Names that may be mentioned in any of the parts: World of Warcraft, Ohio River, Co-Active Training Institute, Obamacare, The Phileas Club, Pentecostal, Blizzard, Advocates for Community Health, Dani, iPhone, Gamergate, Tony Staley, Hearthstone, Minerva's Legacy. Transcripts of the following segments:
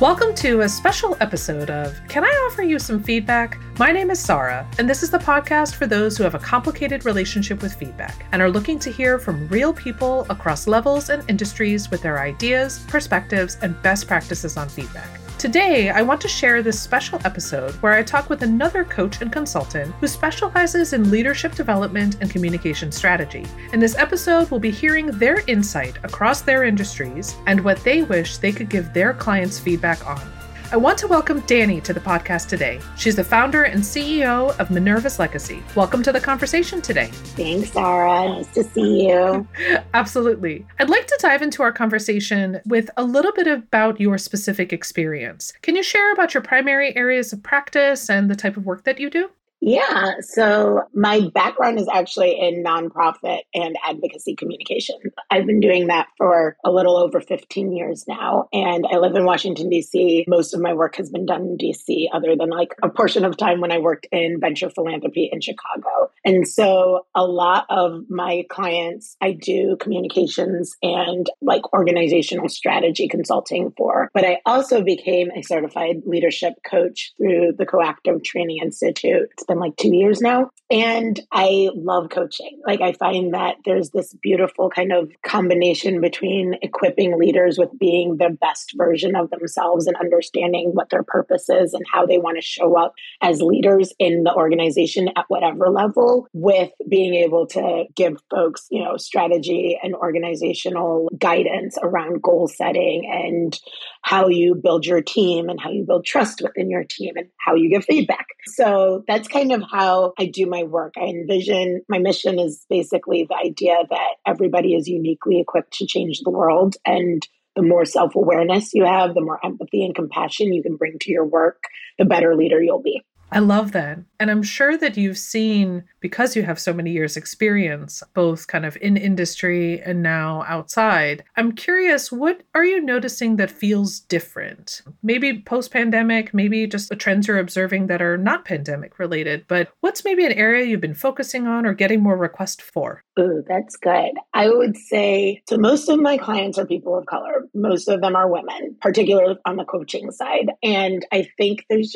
Welcome to a special episode of Can I Offer You Some Feedback? My name is Sarah, and this is the podcast for those who have a complicated relationship with feedback and are looking to hear from real people across levels and industries with their ideas, perspectives, and best practices on feedback. Today, I want to share this special episode where I talk with another coach and consultant who specializes in leadership development and communication strategy. In this episode, we'll be hearing their insight across their industries and what they wish they could give their clients feedback on. I want to welcome Dani to the podcast today. She's the founder and CEO of Minerva's Legacy. Welcome to the conversation today. Thanks, Sarah. Nice to see you. Absolutely. I'd like to dive into our conversation with a little bit about your specific experience. Can you share about your primary areas of practice and the type of work that you do? Yeah. So my background is actually in nonprofit and advocacy communication. I've been doing that for a little over 15 years now. And I live in Washington, D.C. Most of my work has been done in D.C. other than like a portion of time when I worked in venture philanthropy in Chicago. And so a lot of my clients, I do communications and like organizational strategy consulting for. But I also became a certified leadership coach through the Co-Active Training Institute. It's been like 2 years now. And I love coaching. Like I find that there's this beautiful kind of combination between equipping leaders with being their best version of themselves and understanding what their purpose is and how they want to show up as leaders in the organization at whatever level, with being able to give folks, you know, strategy and organizational guidance around goal setting and how you build your team and how you build trust within your team and how you give feedback. So that's kind of how I do my work. I envision my mission is basically the idea that everybody is uniquely equipped to change the world. And the more self-awareness you have, the more empathy and compassion you can bring to your work, the better leader you'll be. I love that. And I'm sure that you've seen, because you have so many years experience, both kind of in industry and now outside, I'm curious, what are you noticing that feels different? Maybe post-pandemic, maybe just the trends you're observing that are not pandemic related, but what's maybe an area you've been focusing on or getting more requests for? Ooh, that's good. I would say, so most of my clients are people of color. Most of them are women, particularly on the coaching side. And I think there's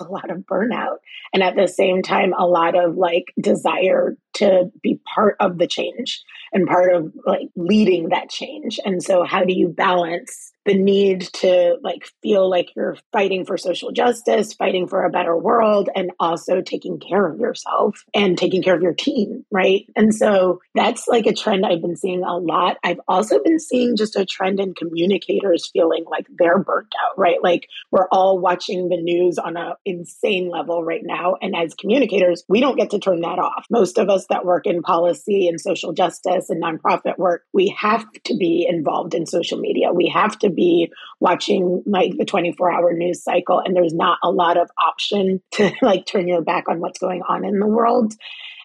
a lot of burnout. And at the same time, a lot of like desire to be part of the change and part of like leading that change. And so how do you balance the need to like feel like you're fighting for social justice, fighting for a better world, and also taking care of yourself and taking care of your team, right? And so that's like a trend I've been seeing a lot. I've also been seeing just a trend in communicators feeling like they're burnt out, right? Like we're all watching the news on an insane level right now. And as communicators, we don't get to turn that off. Most of us that work in policy and social justice and nonprofit work, we have to be involved in social media. We have to be watching like the 24-hour news cycle, and there's not a lot of option to like turn your back on what's going on in the world.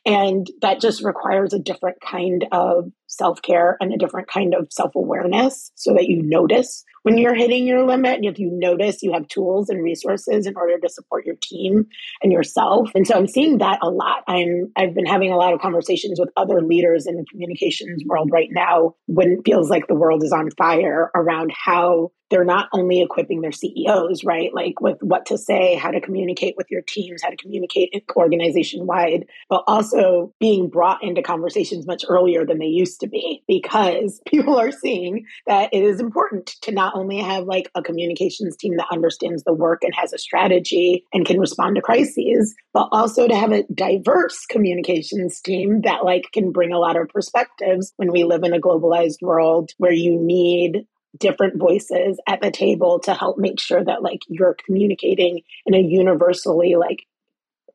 And that just requires a different kind of self-care and a different kind of self-awareness so that you notice when you're hitting your limit. And if you notice, you have tools and resources in order to support your team and yourself. And so I'm seeing that a lot. I've been having a lot of conversations with other leaders in the communications world right now when it feels like the world is on fire around how they're not only equipping their CEOs, right? Like with what to say, how to communicate with your teams, how to communicate organization-wide, but also being brought into conversations much earlier than they used to be, because people are seeing that it is important to not only have like a communications team that understands the work and has a strategy and can respond to crises, but also to have a diverse communications team that like can bring a lot of perspectives when we live in a globalized world where you need different voices at the table to help make sure that like you're communicating in a universally like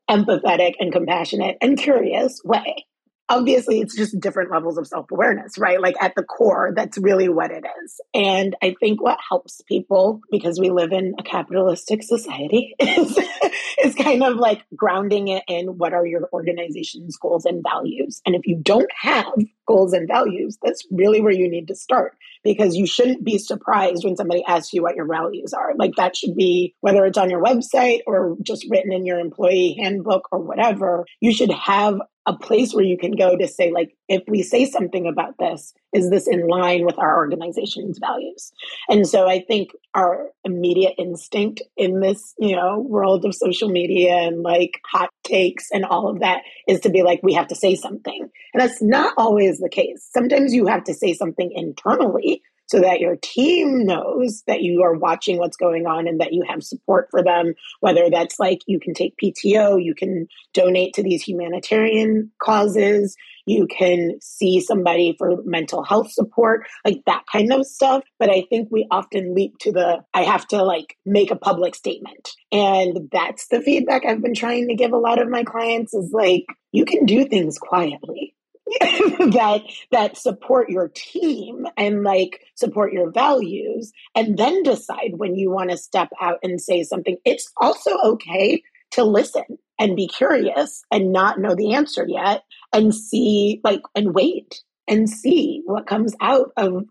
empathetic and compassionate and curious way. Obviously, it's just different levels of self-awareness, right? Like at the core, that's really what it is. And I think what helps people, because we live in a capitalistic society, is kind of like grounding it in what are your organization's goals and values. And if you don't have goals and values, that's really where you need to start, because you shouldn't be surprised when somebody asks you what your values are. Like that should be, whether it's on your website or just written in your employee handbook or whatever, you should have a place where you can go to say, like, if we say something about this, Is this in line with our organization's values? And so I think our immediate instinct in this, world of social media and like hot takes and all of that is to be like, we have to say something. And that's not always the case. Sometimes you have to say something internally so that your team knows that you are watching what's going on and that you have support for them, whether that's like you can take PTO, you can donate to these humanitarian causes, you can see somebody for mental health support, like that kind of stuff. But I think we often leap to the, I have to like make a public statement. And that's the feedback I've been trying to give a lot of my clients is like, you can do things quietly. that support your team and like support your values, and then decide when you want to step out and say something. It's also okay to listen and be curious and not know the answer yet and see like and wait and see what comes out of,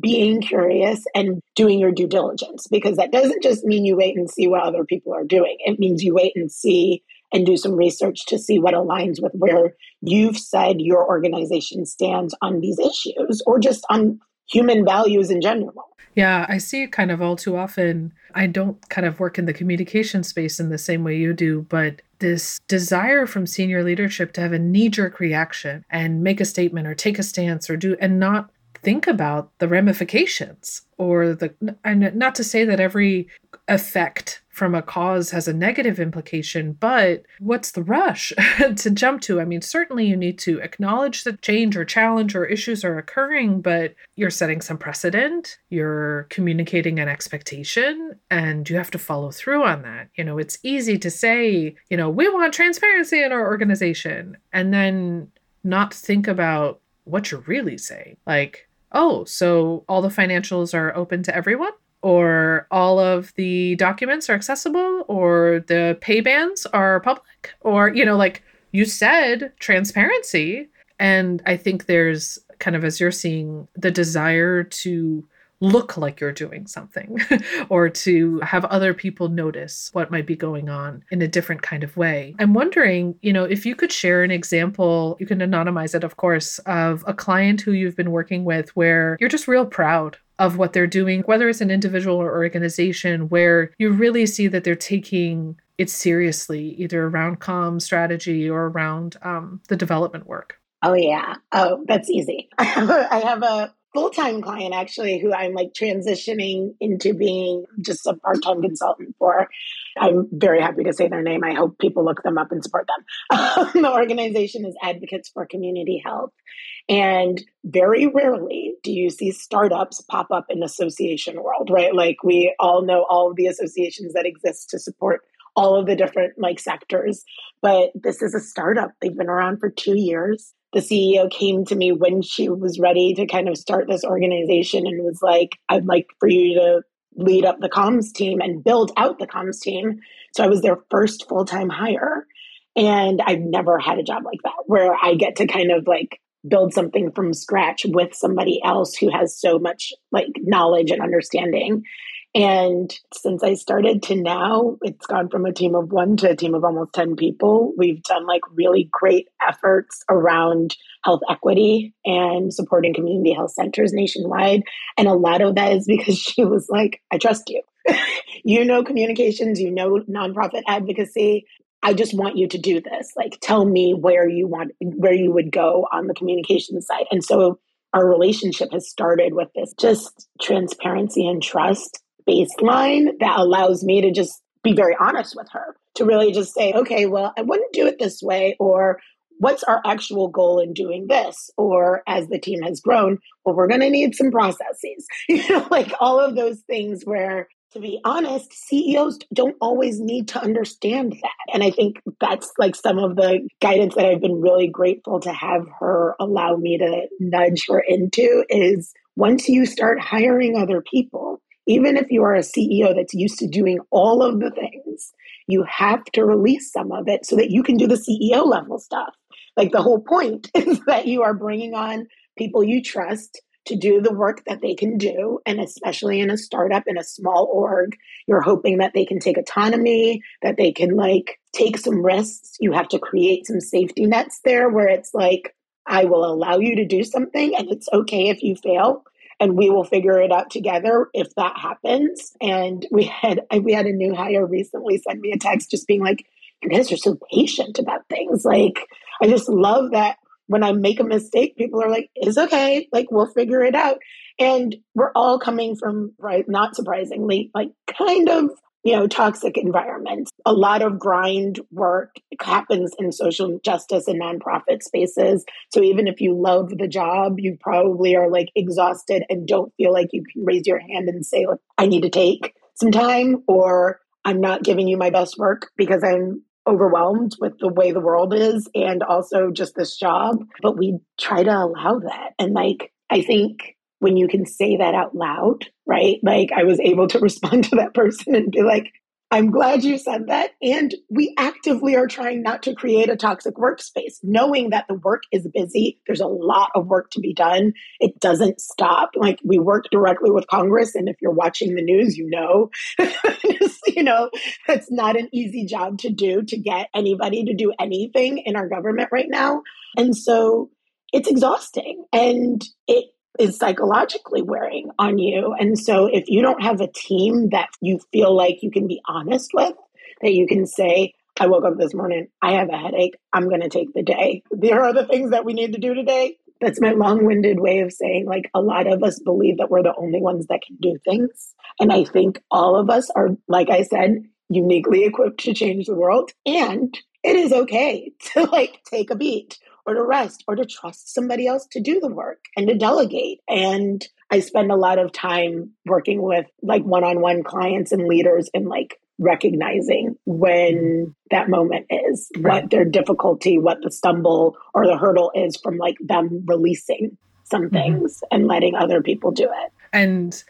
being curious and doing your due diligence, because that doesn't just mean you wait and see what other people are doing. It means you wait and see and do some research to see what aligns with where you've said your organization stands on these issues or just on human values in general. Yeah, I see it kind of all too often. I don't kind of work in the communication space in the same way you do, but this desire from senior leadership to have a knee-jerk reaction and make a statement or take a stance or do and not think about the ramifications or the, and not to say that every effect from a cause has a negative implication, but what's the rush to jump to? I mean, certainly you need to acknowledge that change or challenge or issues are occurring, but you're setting some precedent, you're communicating an expectation, and you have to follow through on that. It's easy to say, we want transparency in our organization, and then not think about what you're really saying. Like, oh, so all the financials are open to everyone? Or all of the documents are accessible, or the pay bands are public, or, like you said, transparency. And I think there's kind of, as you're seeing, the desire to look like you're doing something or to have other people notice what might be going on in a different kind of way. I'm wondering, if you could share an example, you can anonymize it, of course, of a client who you've been working with where you're just real proud of what they're doing, whether it's an individual or organization, where you really see that they're taking it seriously, either around comm strategy or around the development work. Oh, yeah. Oh, that's easy. I have a full-time client, actually, who I'm like transitioning into being just a part-time consultant for. I'm very happy to say their name. I hope people look them up and support them. The organization is Advocates for Community Health. And very rarely do you see startups pop up in association world, right? Like we all know all of the associations that exist to support all of the different like sectors. But this is a startup. They've been around for 2 years. The CEO came to me when she was ready to kind of start this organization and was like, I'd like for you to lead up the comms team and build out the comms team. So I was their first full-time hire. And I've never had a job like that where I get to kind of like build something from scratch with somebody else who has so much like knowledge and understanding. And since I started to now, it's gone from a team of 1 to a team of almost 10 people. We've done like really great efforts around health equity and supporting community health centers nationwide. And a lot of that is because she was like, I trust you. Communications, nonprofit advocacy. I just want you to do this. Like, tell me where you would go on the communication side. And so our relationship has started with this just transparency and trust baseline that allows me to just be very honest with her, to really just say, okay, well, I wouldn't do it this way, or what's our actual goal in doing this? Or as the team has grown, well, we're going to need some processes, like all of those things where, to be honest, CEOs don't always need to understand that. And I think that's like some of the guidance that I've been really grateful to have her allow me to nudge her into is once you start hiring other people, even if you are a CEO that's used to doing all of the things, you have to release some of it so that you can do the CEO level stuff. Like the whole point is that you are bringing on people you trust to do the work that they can do. And especially in a startup, in a small org, you're hoping that they can take autonomy, that they can like take some risks. You have to create some safety nets there where it's like, I will allow you to do something, and it's okay if you fail, and we will figure it out together if that happens. And we had a new hire recently send me a text just being like, "You guys are so patient about things." Like, I just love that when I make a mistake, people are like, "It's okay, like we'll figure it out." And we're all coming from, right, not surprisingly, like kind of, you know, toxic environments. A lot of grind work happens in social justice and nonprofit spaces. So even if you love the job, you probably are like exhausted and don't feel like you can raise your hand and say, like, "I need to take some time," or "I'm not giving you my best work because I'm overwhelmed with the way the world is and also just this job." But we try to allow that. And like, I think when you can say that out loud, right? Like, I was able to respond to that person and be like, "I'm glad you said that." And we actively are trying not to create a toxic workspace, knowing that the work is busy. There's a lot of work to be done. It doesn't stop. Like, we work directly with Congress. And if you're watching the news, you know, you know, that's not an easy job to do, to get anybody to do anything in our government right now. And so it's exhausting, and it is psychologically wearing on you. And so if you don't have a team that you feel like you can be honest with, that you can say, "I woke up this morning, I have a headache, I'm going to take the day. There are the things that we need to do today." That's my long-winded way of saying, like, a lot of us believe that we're the only ones that can do things. And I think all of us are, like I said, uniquely equipped to change the world. And it is okay to like take a beat, or to rest, or to trust somebody else to do the work and to delegate. And I spend a lot of time working with like one-on-one clients and leaders, and like recognizing when that moment is, what their difficulty, what the stumble or the hurdle is from like them releasing some things and letting other people do it. And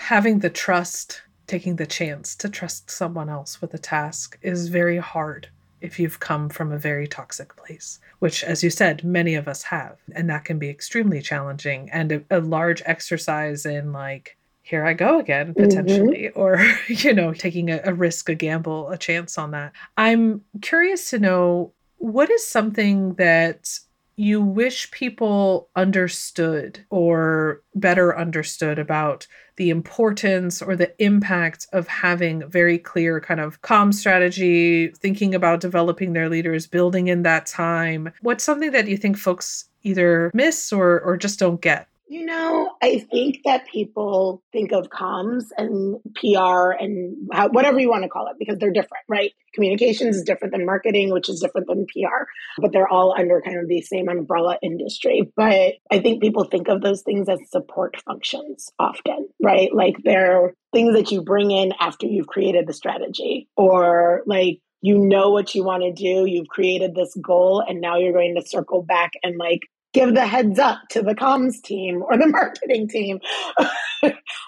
having the trust, taking the chance to trust someone else with a task is very hard if you've come from a very toxic place, which, as you said, many of us have. And that can be extremely challenging and a large exercise in like, here I go again, potentially, or, you know, taking a risk, a gamble, a chance on that. I'm curious to know, what is something that you wish people understood or better understood about the importance or the impact of having very clear kind of calm strategy, thinking about developing their leaders, building in that time? What's something that you think folks either miss or just don't get? You know, I think that people think of comms and PR and whatever you want to call it, because they're different, right? Communications is different than marketing, which is different than PR, but they're all under kind of the same umbrella industry. But I think people think of those things as support functions often, right? Like, they're things that you bring in after you've created the strategy, or like, you know what you want to do, you've created this goal, and now you're going to circle back and like, give the heads up to the comms team or the marketing team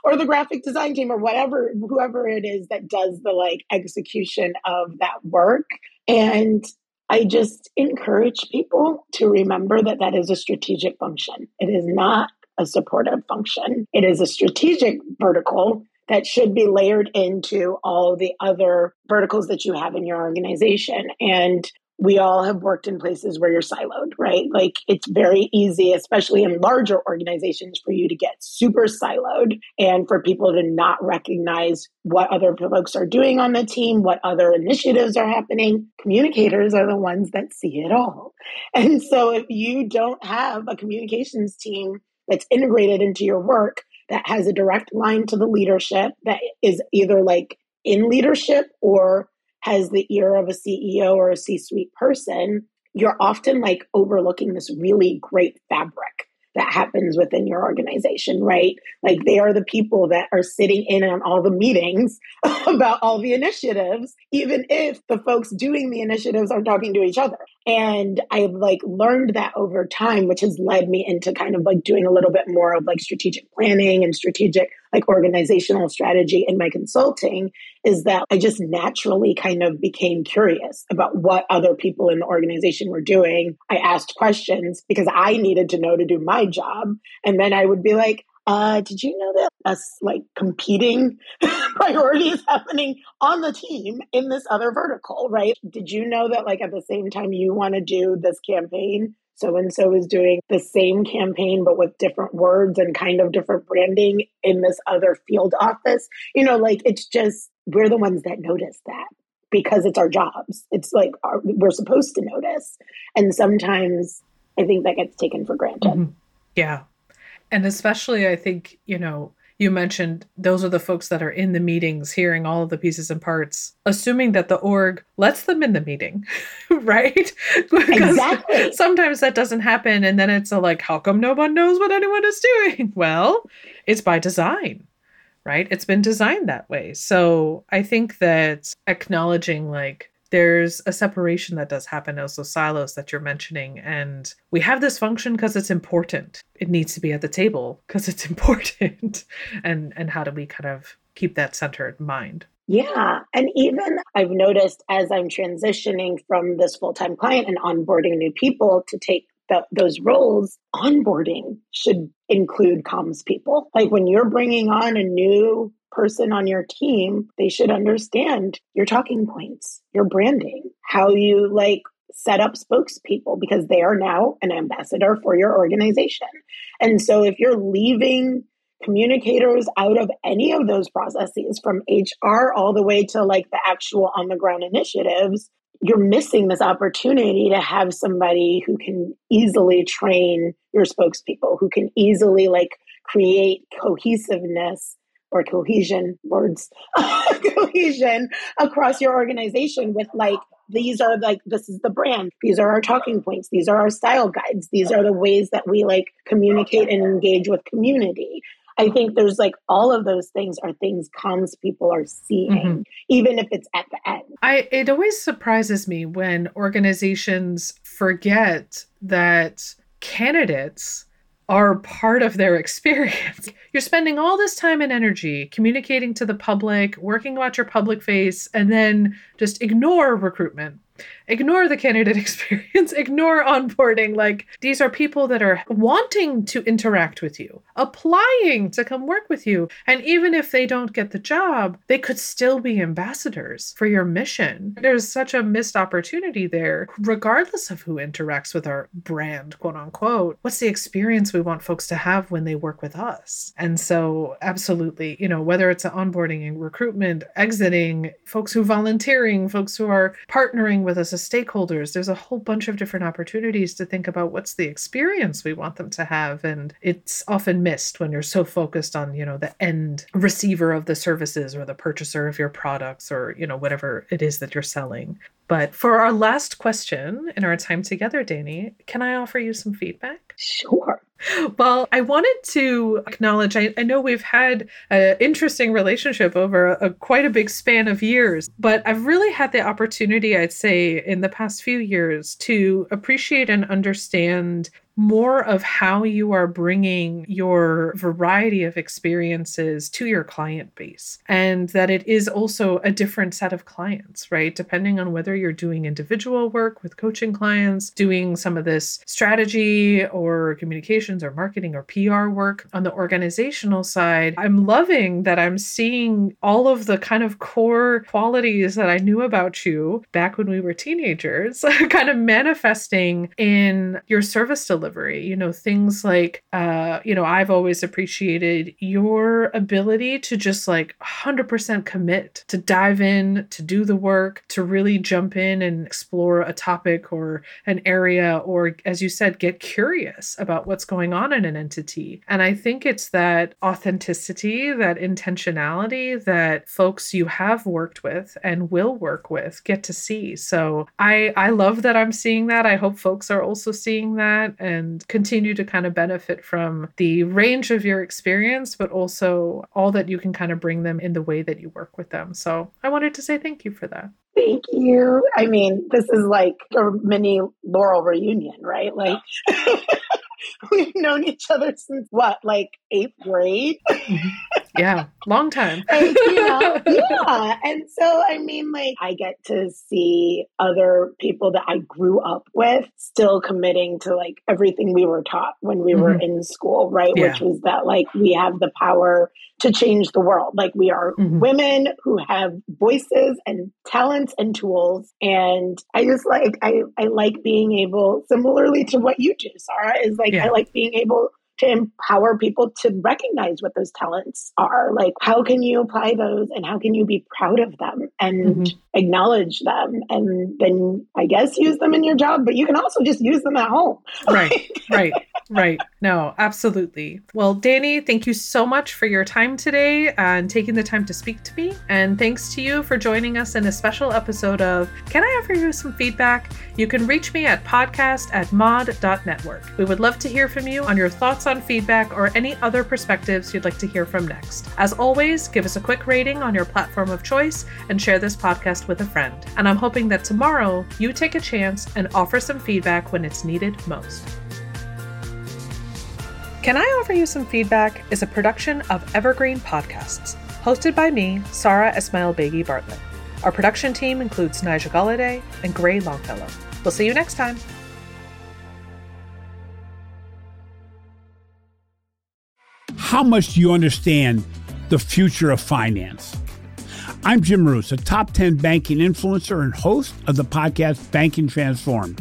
or the graphic design team or whatever, whoever it is that does the like execution of that work. And I just encourage people to remember that that is a strategic function. It is not a supportive function. It is a strategic vertical that should be layered into all the other verticals that you have in your organization. And we all have worked in places where you're siloed, right? Like, it's very easy, especially in larger organizations, for you to get super siloed and for people to not recognize what other folks are doing on the team, what other initiatives are happening. Communicators are the ones that see it all. And so if you don't have a communications team that's integrated into your work, that has a direct line to the leadership, that is either like in leadership or has the ear of a CEO or a C-suite person, you're often like overlooking this really great fabric that happens within your organization, right? Like, they are the people that are sitting in on all the meetings about all the initiatives, even if the folks doing the initiatives are talking to each other. And I've like learned that over time, which has led me into kind of like doing a little bit more of like strategic planning and strategic like organizational strategy in my consulting, is that I just naturally kind of became curious about what other people in the organization were doing. I asked questions because I needed to know to do my job. And then I would be like, did you know that us like competing priorities happening on the team in this other vertical, right? Did you know that like at the same time you want to do this campaign, so-and-so is doing the same campaign, but with different words and kind of different branding in this other field office. You know, like, it's just, we're the ones that notice that because it's our jobs. It's like, we're supposed to notice. And sometimes I think that gets taken for granted. Mm-hmm. Yeah. And especially, I think, you know, you mentioned those are the folks that are in the meetings, hearing all of the pieces and parts, assuming that the org lets them in the meeting, right? Exactly. Sometimes that doesn't happen. And then it's like, how come no one knows what anyone is doing? Well, it's by design, right? It's been designed that way. So I think that acknowledging, like, there's a separation that does happen, those silos that you're mentioning. And we have this function because it's important. It needs to be at the table because it's important. And how do we kind of keep that centered mind? Yeah. And even I've noticed as I'm transitioning from this full-time client and onboarding new people to take those roles, onboarding should include comms people. Like, when you're bringing on a new person on your team, they should understand your talking points, your branding, how you like set up spokespeople, because they are now an ambassador for your organization. And so if you're leaving communicators out of any of those processes, from HR all the way to like the actual on the ground initiatives, you're missing this opportunity to have somebody who can easily train your spokespeople, who can easily like create cohesiveness or cohesion words, cohesion across your organization with like, these are like, this is the brand. These are our talking points. These are our style guides. These are the ways that we like communicate and engage with community. I think there's like all of those things are things comms people are seeing, mm-hmm. even if it's at the end. It always surprises me when organizations forget that candidates are part of their experience. You're spending all this time and energy communicating to the public, working about your public face, and then just ignore recruitment, ignore the candidate experience, ignore onboarding. Like, these are people that are wanting to interact with you, applying to come work with you. And even if they don't get the job, they could still be ambassadors for your mission. There's such a missed opportunity there, regardless of who interacts with our brand, quote unquote. What's the experience we want folks to have when they work with us? And so absolutely, you know, whether it's onboarding and recruitment, exiting, folks who are volunteering, folks who are partnering with us as stakeholders, there's a whole bunch of different opportunities to think about what's the experience we want them to have. And it's often missed when you're so focused on, you know, the end receiver of the services or the purchaser of your products or, you know, whatever it is that you're selling. But for our last question in our time together, Dani, can I offer you some feedback? Sure. Well, I wanted to acknowledge, I know we've had an interesting relationship over quite a big span of years, but I've really had the opportunity, I'd say, in the past few years to appreciate and understand more of how you are bringing your variety of experiences to your client base, and that it is also a different set of clients, right? Depending on whether you're doing individual work with coaching clients, doing some of this strategy or communications or marketing or PR work. On the organizational side, I'm loving that I'm seeing all of the kind of core qualities that I knew about you back when we were teenagers, kind of manifesting in your service delivery. You know, things like, you know, I've always appreciated your ability to just like 100% commit, to dive in, to do the work, to really jump in and explore a topic or an area, or as you said, get curious about what's going on in an entity. And I think it's that authenticity, that intentionality that folks you have worked with and will work with get to see. So I love that I'm seeing that. I hope folks are also seeing that and continue to kind of benefit from the range of your experience, but also all that you can kind of bring them in the way that you work with them. So I wanted to say thank you for that. Thank you. I mean, this is like a mini Laurel reunion, right? Like, we've known each other since what, like 8th grade? Mm-hmm. Yeah. Long time. And, yeah. And so, I mean, like, I get to see other people that I grew up with still committing to like everything we were taught when we were in school, right? Yeah. Which was that like, we have the power to change the world. Like, we are women who have voices and talents and tools. And I just like, I like being able, similarly to what you do, Sarah, is like, I like being able to empower people to recognize what those talents are. Like, how can you apply those and how can you be proud of them and acknowledge them? And then I guess use them in your job, but you can also just use them at home. Right, right. No, absolutely. Well, Dani, thank you so much for your time today and taking the time to speak to me. And thanks to you for joining us in a special episode of Can I Offer You Some Feedback? You can reach me at podcast@mod.network. We would love to hear from you on your thoughts on feedback or any other perspectives you'd like to hear from next. As always, give us a quick rating on your platform of choice and share this podcast with a friend. And I'm hoping that tomorrow you take a chance and offer some feedback when it's needed most. Can I Offer You Some Feedback is a production of Evergreen Podcasts, hosted by me, Sarah Esmail-Beghi Bartlett. Our production team includes Nigel Galladay and Gray Longfellow. We'll see you next time. How much do you understand the future of finance? I'm Jim Roos, a top 10 banking influencer and host of the podcast Banking Transformed,